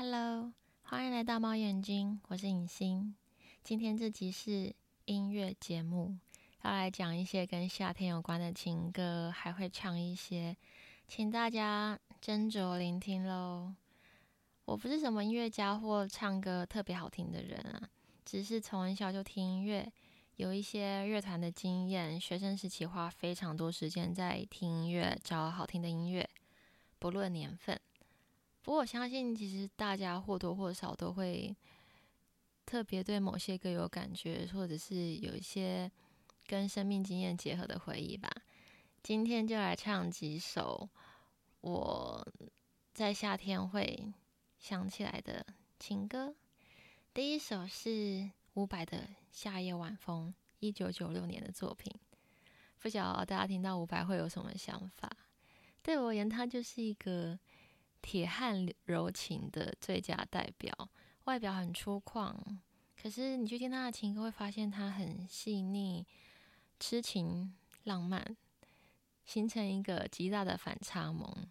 Hello， 欢迎来到猫眼睛，我是影星。今天这集是音乐节目，要来讲一些跟夏天有关的情歌，还会唱一些，请大家斟酌聆听咯。我不是什么音乐家或唱歌特别好听的人啊，只是从很小就听音乐，有一些乐团的经验，学生时期花非常多时间在听音乐，找好听的音乐，不论年份。不过我相信其实大家或多或少都会特别对某些歌有感觉，或者是有一些跟生命经验结合的回忆吧。今天就来唱几首我在夏天会想起来的情歌。第一首是伍佰的《夏夜晚风》，1996年的作品。不晓得大家听到伍佰会有什么想法？对我而言，他就是一个铁汉柔情的最佳代表，外表很粗犷，可是你去听他的情歌，会发现他很细腻、痴情、浪漫，形成一个极大的反差萌，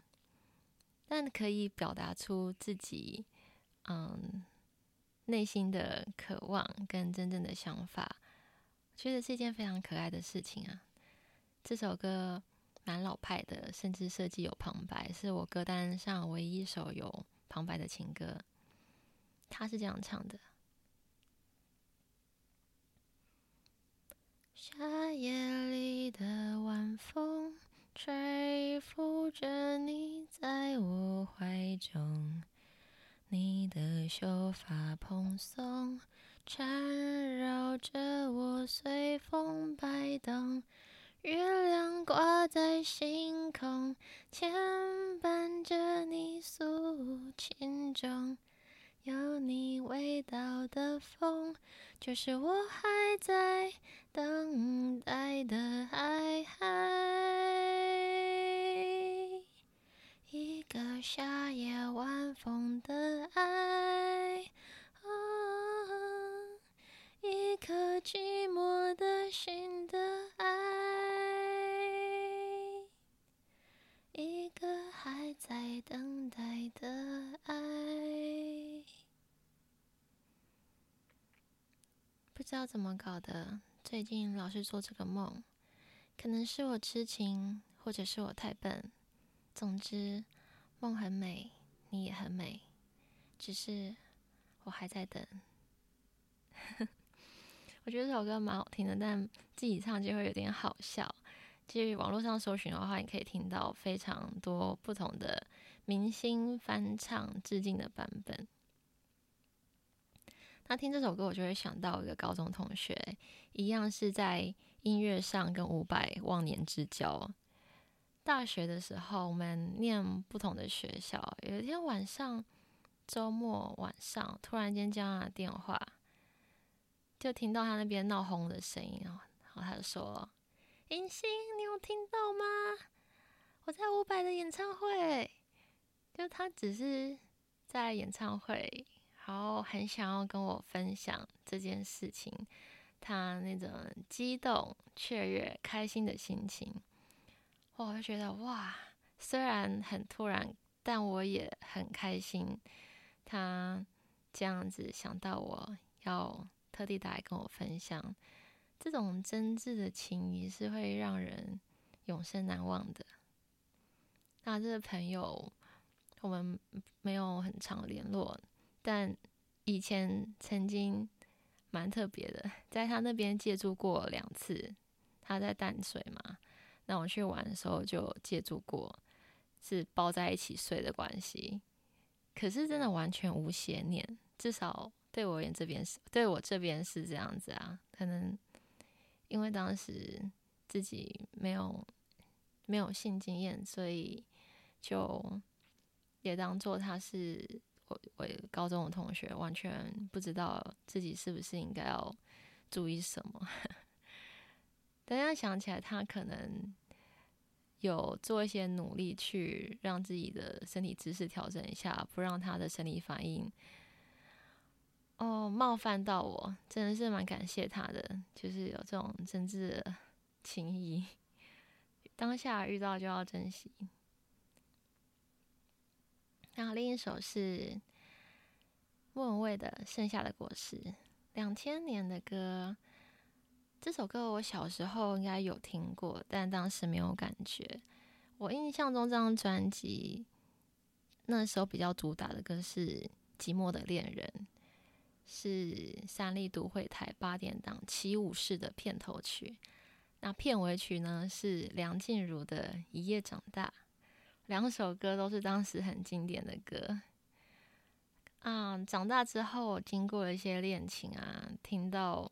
但可以表达出自己内心的渴望跟真正的想法，觉得是一件非常可爱的事情啊。这首歌蛮老派的，甚至设计有旁白，是我歌单上唯一一首有旁白的情歌。他是这样唱的：夏夜里的晚风吹拂着你在我怀中，你的秀发蓬松缠绕着我随风摆动，月亮挂在星空，牵绊着你诉情衷，有你味道的风，就是我还在等待的爱。一个夏夜晚风的爱，哦，一颗寂寞的心的爱，一个还在等待的爱。不知道怎么搞的，最近老是做这个梦，可能是我痴情，或者是我太笨。总之，梦很美，你也很美，只是我还在等。我觉得这首歌蛮好听的，但自己唱就会有点好笑。其实网络上搜寻的话，你可以听到非常多不同的明星翻唱致敬的版本。那听这首歌，我就会想到一个高中同学，一样是在音乐上跟伍佰忘年之交。大学的时候，我们念不同的学校。有一天晚上，周末晚上，突然间接到他的电话，就听到他那边闹哄的声音。然后他就说：“银星，你有听到吗？我在伍佰的演唱会。”就他只是在演唱会，然后很想要跟我分享这件事情，他那种激动、雀跃、开心的心情。我就觉得哇，虽然很突然，但我也很开心他这样子想到我，要特地打来跟我分享。这种真挚的情谊是会让人永生难忘的。那这个朋友我们没有很常联络，但以前曾经蛮特别的，在他那边借住过2次。他在淡水嘛，那我去玩的时候就借住过，是抱在一起睡的关系。可是真的完全无邪念，至少对我这边是这样子啊。可能因为当时自己没有性经验，所以就也当做他是我高中的同学，完全不知道自己是不是应该要注意什么。但现在想起来，他可能有做一些努力去让自己的身体姿势调整一下，不让他的生理反应冒犯到我，真的是蛮感谢他的，就是有这种真挚的情谊，当下遇到就要珍惜。那另一首是莫文蔚的《盛夏的果实》，2000年的歌。这首歌我小时候应该有听过，但当时没有感觉。我印象中这张专辑那时候比较主打的歌是《寂寞的恋人》，是三立都会台8点档起舞式的片头曲。那片尾曲呢是梁静茹的《一夜长大》，两首歌都是当时很经典的歌。长大之后经过了一些恋情啊，听到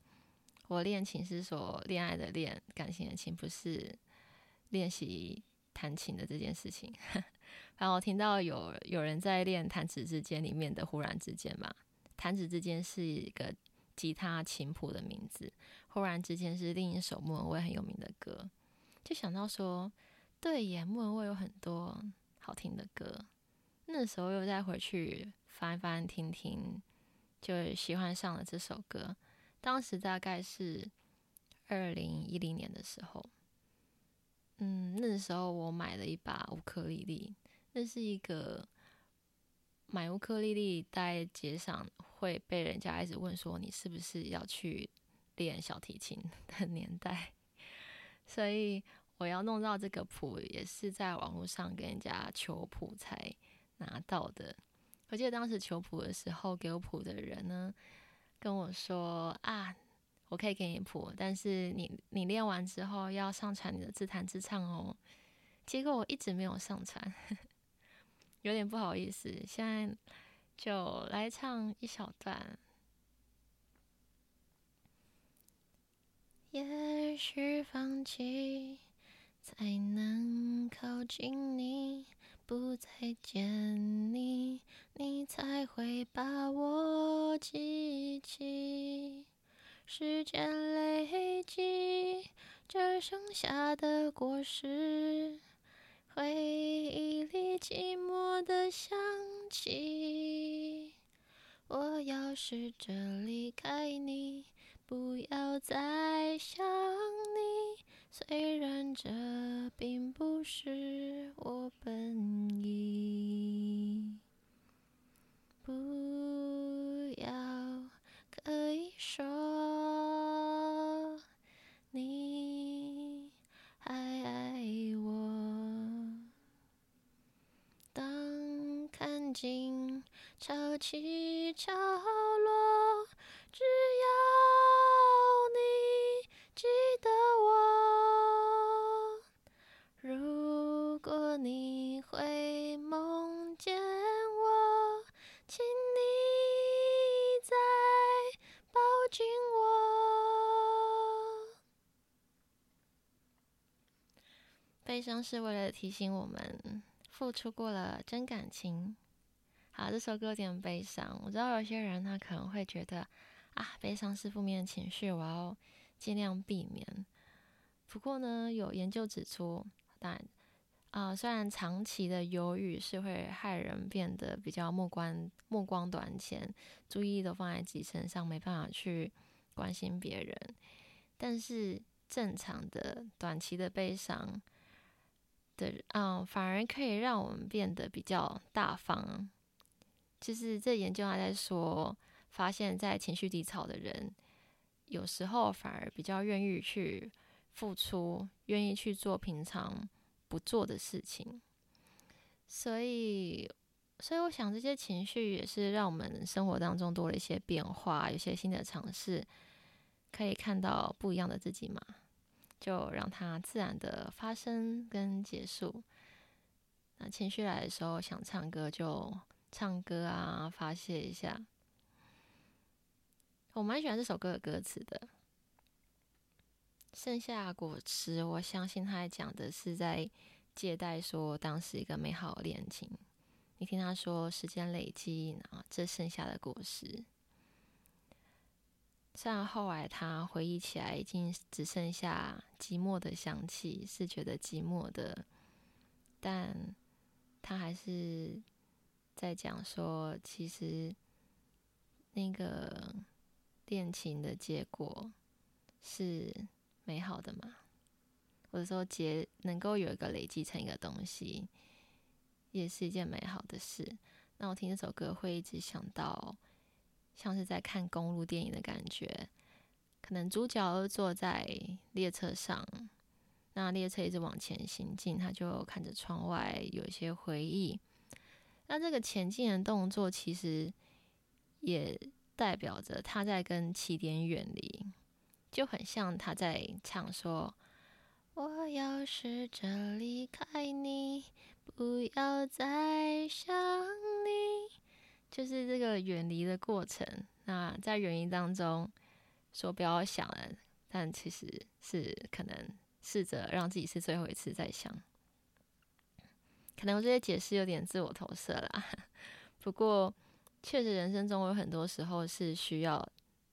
我恋情是说恋爱的恋，感情的情，不是练习弹琴的这件事情。然后我听到有人在练弹指之间里面的忽然之间嘛，弹指之间是一个吉他琴谱的名字，忽然之间是另一首莫文蔚很有名的歌，就想到说对耶，莫文蔚有很多好听的歌。那时候又再回去翻翻听听，就喜欢上了这首歌。当时大概是2010年的时候，那时候我买了一把乌克丽丽，那是一个买乌克丽丽在街上会被人家一直问说你是不是要去练小提琴的年代，所以我要弄到这个谱也是在网络上跟人家求谱才拿到的。我记得当时求谱的时候，给我谱的人呢跟我说啊，我可以给你谱，但是你练完之后要上传你的自弹自唱哦。结果我一直没有上传，有点不好意思。现在就来唱一小段。也许放弃才能靠近你，不再见你，你才会把我记起。时间累积这剩下的果实，回忆里寂寞的香气。我要试着离开你，不要再想你，虽然这并不是我本意。不要可以说你还爱我，当看尽潮起潮落，只要你记得我。如果你会梦见我，请你再抱紧我。悲伤是为了提醒我们付出过了真感情。好，这首歌有点悲伤，我知道有些人他可能会觉得悲伤是负面情绪，我要尽量避免。不过呢，有研究指出，虽然长期的忧郁是会害人变得比较目光短浅，注意都放在自己身上，没办法去关心别人，但是正常的短期的悲伤的反而可以让我们变得比较大方。就是这研究他在说，发现在情绪低潮的人有时候反而比较愿意去付出，愿意去做平常不做的事情。所以我想这些情绪也是让我们生活当中多了一些变化，有些新的尝试，可以看到不一样的自己嘛，就让它自然的发生跟结束。那情绪来的时候想唱歌就唱歌啊，发泄一下。我蛮喜欢这首歌的歌词的。盛夏果实，我相信他讲的是在借代说当时一个美好的恋情。你听他说时间累积，然后这剩下的果实，虽然后来他回忆起来已经只剩下寂寞的香气，是觉得寂寞的，但他还是在讲说其实那个恋情的结果是美好的嘛。我说能够有一个累积成一个东西也是一件美好的事。那我听这首歌会一直想到像是在看公路电影的感觉。可能主角坐在列车上，那列车一直往前行进，他就看着窗外有一些回忆。那这个前进的动作其实也代表着他在跟起点远离，就很像他在唱说，我要试着离开你，不要再想你，就是这个远离的过程。那在远离当中说不要想了，但其实是可能试着让自己是最后一次再想。可能我这些解释有点自我投射啦，不过确实人生中有很多时候是需要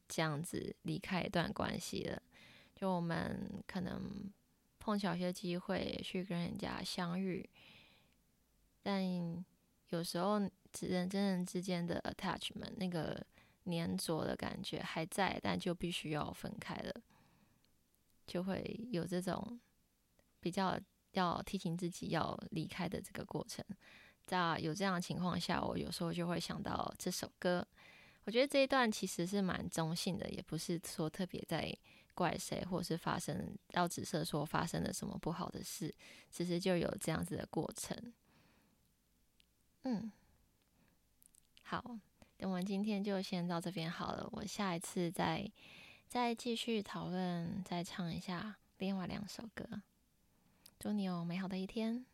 这样子离开一段关系的。就我们可能碰巧一些机会去跟人家相遇，但有时候人跟人之间的 attachment 那个黏着的感觉还在，但就必须要分开了，就会有这种比较要提醒自己要离开的这个过程。在有这样的情况下，我有时候就会想到这首歌。我觉得这一段其实是蛮中性的，也不是说特别在怪谁，或是发生要指涉说发生了什么不好的事，其实就有这样子的过程。好，我们今天就先到这边好了，我下一次再继续讨论，再唱一下另外2首歌。祝你有美好的一天。